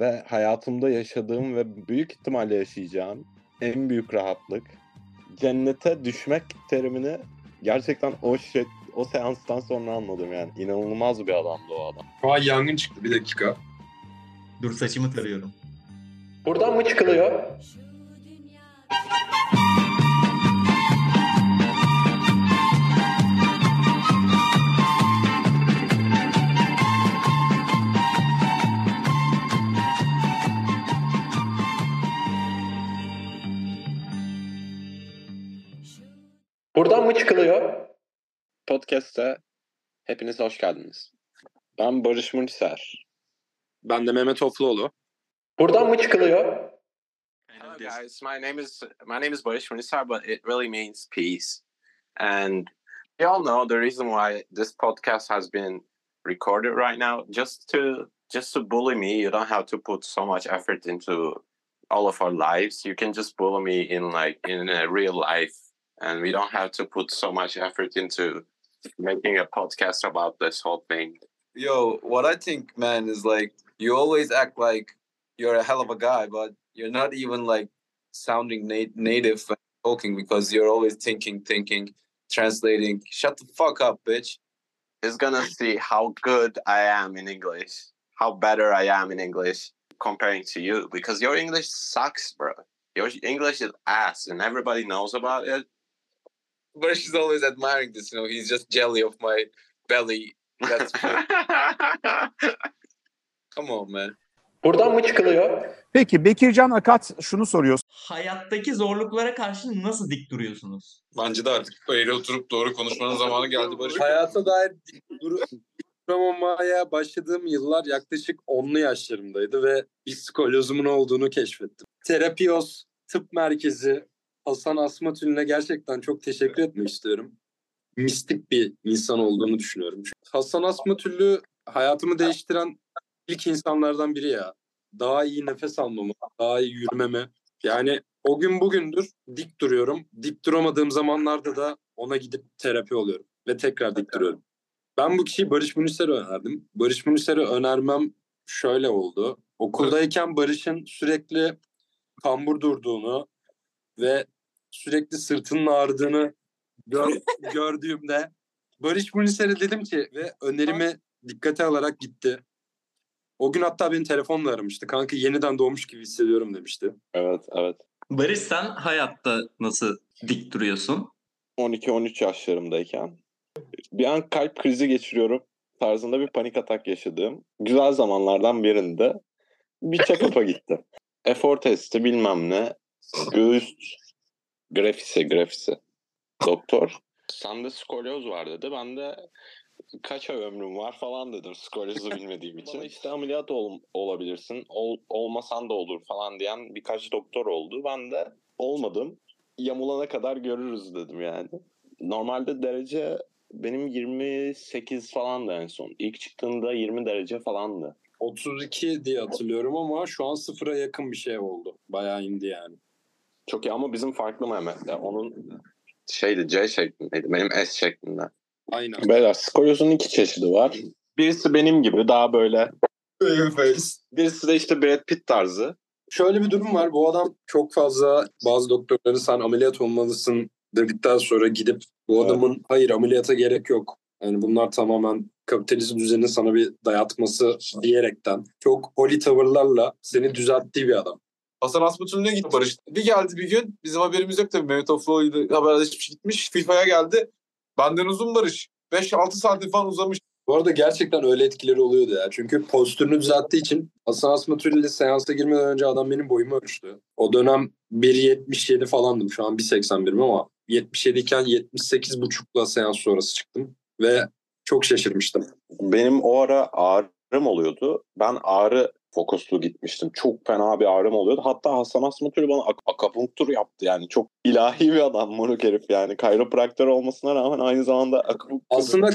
Ve hayatımda yaşadığım ve büyük ihtimalle yaşayacağım en büyük rahatlık. Cennete düşmek terimini gerçekten o seanstan sonra anladım yani. İnanılmaz bir adamdı o adam. Ay yangın çıktı, bir dakika. Dur saçımı tarıyorum. Buradan mı çıkılıyor? Buradan mı çıkılıyor? Podcast'te hepiniz hoş geldiniz. Ben Barış Muniser. Ben de Mehmet Ofluoğlu. Buradan mı çıkılıyor? Hello guys, my name is Barış Muniser, but it really means peace. And we all know the reason why this podcast has been recorded right now. Just to bully me, you don't have to put so much effort into all of our lives. You can just bully me in a real life. And we don't have to put so much effort into making a podcast about this whole thing. Yo, what I think, man, is like, you always act like you're a hell of a guy, but you're not even like sounding native when talking because you're always thinking, translating. Shut the fuck up, bitch. It's gonna see how good I am in English, how better I am in English comparing to you because your English sucks, bro. Your English is ass and everybody knows about it. Barış is always admiring this, you know. He's just jelly off my belly. That's come on, man. Buradan mı çıkılıyor? Peki Bekircan Akat şunu soruyor. Hayattaki zorluklara karşı nasıl dik duruyorsunuz? Bence de artık eğri oturup doğru konuşmanın zamanı geldi Barış. Hayata dair duramamaya başladığım yıllar yaklaşık 10'lu yaşlarımdaydı ve bir skolyozumun olduğunu keşfettim. Terapios Tıp Merkezi Hasan Asmatülü'ne gerçekten çok teşekkür etmek istiyorum. Mistik bir insan olduğunu düşünüyorum. Hasan Asmatülü hayatımı değiştiren ilk insanlardan biri ya. Daha iyi nefes almamı, daha iyi yürümeme. Yani o gün bugündür dik duruyorum. Dik duramadığım zamanlarda da ona gidip terapi oluyorum. Ve tekrar dik duruyorum. Ben bu kişiyi Barış Muniser'e önerdim. Barış Muniser'e önermem şöyle oldu. Okuldayken Barış'ın sürekli kambur durduğunu ve sürekli sırtının ağrıdığını gördüğümde Barış Muniser'e dedim ki ve önerimi dikkate alarak gitti. O gün hatta beni telefonla aramıştı. Kanka yeniden doğmuş gibi hissediyorum demişti. Evet. Barış sen hayatta nasıl dik duruyorsun? 12-13 yaşlarımdayken bir an kalp krizi geçiriyorum tarzında bir panik atak yaşadığım güzel zamanlardan birinde bir check-up'a gittim. Efor testi bilmem ne. Göğüs grafisi. Doktor. Sende skolyoz var dedi. Ben de kaç ay ömrüm var falan dedim skolyozu bilmediğim için. İşte ameliyat olabilirsin. Olmasan da olur falan diyen birkaç doktor oldu. Ben de olmadım. Yamulana kadar görürüz dedim yani. Normalde derece benim 28 falandı en son. İlk çıktığımda 20 derece falandı. 32 diye hatırlıyorum ama şu an sıfıra yakın bir şey oldu. Bayağı indi yani. Çok iyi ama bizim farklı Mehmet'le. Onun C şeklindeydi. Benim S şeklinde. Aynen. Beyler skolyozun iki çeşidi var. Birisi benim gibi daha böyle. Birisi de işte Brad Pitt tarzı. Şöyle bir durum var. Bu adam çok fazla bazı doktorların sen ameliyat olmalısın dedikten sonra gidip bu adamın hayır ameliyata gerek yok. Yani bunlar tamamen kapitalizm düzenini sana bir dayatması diyerekten çok holy tavırlarla seni düzelttiği bir adam. Hasan Asmatülü'ne gitti Barış. Bir geldi bir gün. Bizim haberimiz yok tabii. Mehmet Ofluoğlu'yla haberleşmiş gitmiş. FIFA'ya geldi. Benden uzun Barış. 5-6 saat falan uzamış. Bu arada gerçekten öyle etkileri oluyordu ya. Çünkü postürünü düzelttiği için Hasan Asmatülü'yle seansa girmeden önce adam benim boyumu ölçtü. O dönem 1.77 falandım. Şu an 1.81'im ama 77 iken 78.5'la seans sonrası çıktım. Ve çok şaşırmıştım. Benim o ara ağrım oluyordu. Ben ağrı fokuslu gitmiştim. Çok fena bir ağrım oluyordu. Hatta Hasan Asmatülü bana akupunktur yaptı yani. Çok ilahi bir adam moruk herif yani. Kayropraktör olmasına rağmen aynı zamanda akupunktur. Aslında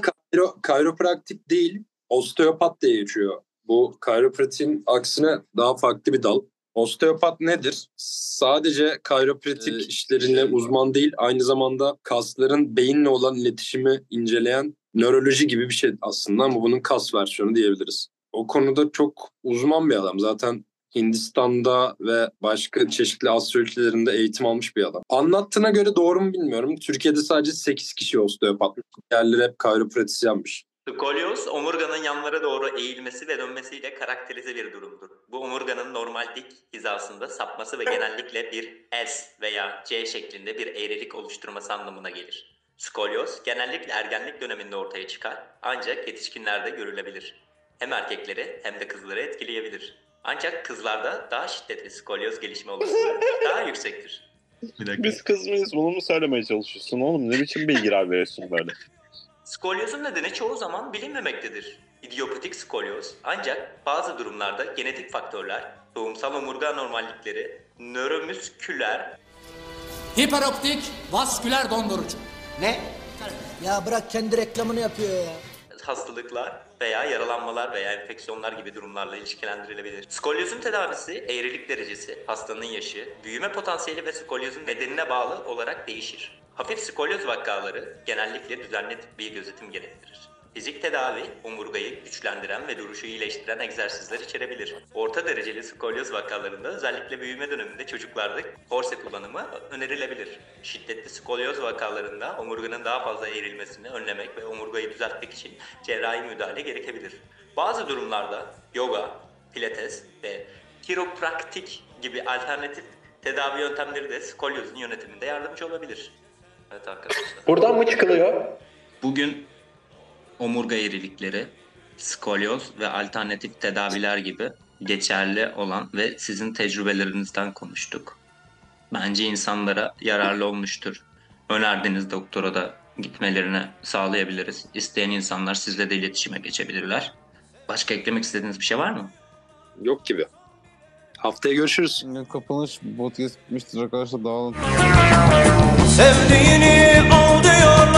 kayropraktik değil, osteopat diye geçiyor. Bu kayropratiğin aksine daha farklı bir dal. Osteopat nedir? Sadece kayropratik işlerinde uzman değil, aynı zamanda kasların beyinle olan iletişimi inceleyen nöroloji gibi bir şey aslında ama bunun kas versiyonu diyebiliriz. O konuda çok uzman bir adam. Zaten Hindistan'da ve başka çeşitli Asya ülkelerinde eğitim almış bir adam. Anlattığına göre doğru mu bilmiyorum. Türkiye'de sadece 8 kişi osteopat. Diğerleri hep kayropratisyenmiş. Skolyoz, omurganın yanlara doğru eğilmesi ve dönmesiyle karakterize bir durumdur. Bu omurganın normal dik hizasında sapması ve genellikle bir S veya C şeklinde bir eğrilik oluşturması anlamına gelir. Skolyoz genellikle ergenlik döneminde ortaya çıkar, ancak yetişkinlerde görülebilir. Hem erkekleri hem de kızları etkileyebilir. Ancak kızlarda daha şiddetli skolyoz gelişme olasılığı daha yüksektir. Biz kız mıyız? Bunu mu söylemeye çalışıyorsun oğlum? Ne biçim bilgiler veriyorsun böyle? Skolyozun nedeni çoğu zaman bilinmemektedir. İdiopatik skolyoz ancak bazı durumlarda genetik faktörler, doğumsal omurga anormallikleri, nöromüsküler... Hiperoptik vasküler dondurucu. Ne? Ya bırak kendi reklamını yapıyor ya. Hastalıklar veya yaralanmalar veya enfeksiyonlar gibi durumlarla ilişkilendirilebilir. Skolyozun tedavisi, eğrilik derecesi, hastanın yaşı, büyüme potansiyeli ve skolyozun nedenine bağlı olarak değişir. Hafif skolyoz vakaları genellikle düzenli tıbbi gözetim gerektirir. Fizik tedavi, omurgayı güçlendiren ve duruşu iyileştiren egzersizler içerebilir. Orta dereceli skolyoz vakalarında özellikle büyüme döneminde çocuklarda korse kullanımı önerilebilir. Şiddetli skolyoz vakalarında omurganın daha fazla eğrilmesini önlemek ve omurgayı düzeltmek için cerrahi müdahale gerekebilir. Bazı durumlarda yoga, pilates ve kiropraktik gibi alternatif tedavi yöntemleri de skolyozun yönetiminde yardımcı olabilir. Evet arkadaşlar. Buradan mı çıkılıyor? Bugün omurga eğrilikleri, skolyoz ve alternatif tedaviler gibi geçerli olan ve sizin tecrübelerinizden konuştuk. Bence insanlara yararlı olmuştur. Önerdiğiniz doktora da gitmelerini sağlayabiliriz. İsteyen insanlar sizle de iletişime geçebilirler. Başka eklemek istediğiniz bir şey var mı? Yok gibi. Haftaya görüşürüz. Şimdi kapanış bot gitmiştir arkadaşlar, dağılın. Sevdiğini al diyor.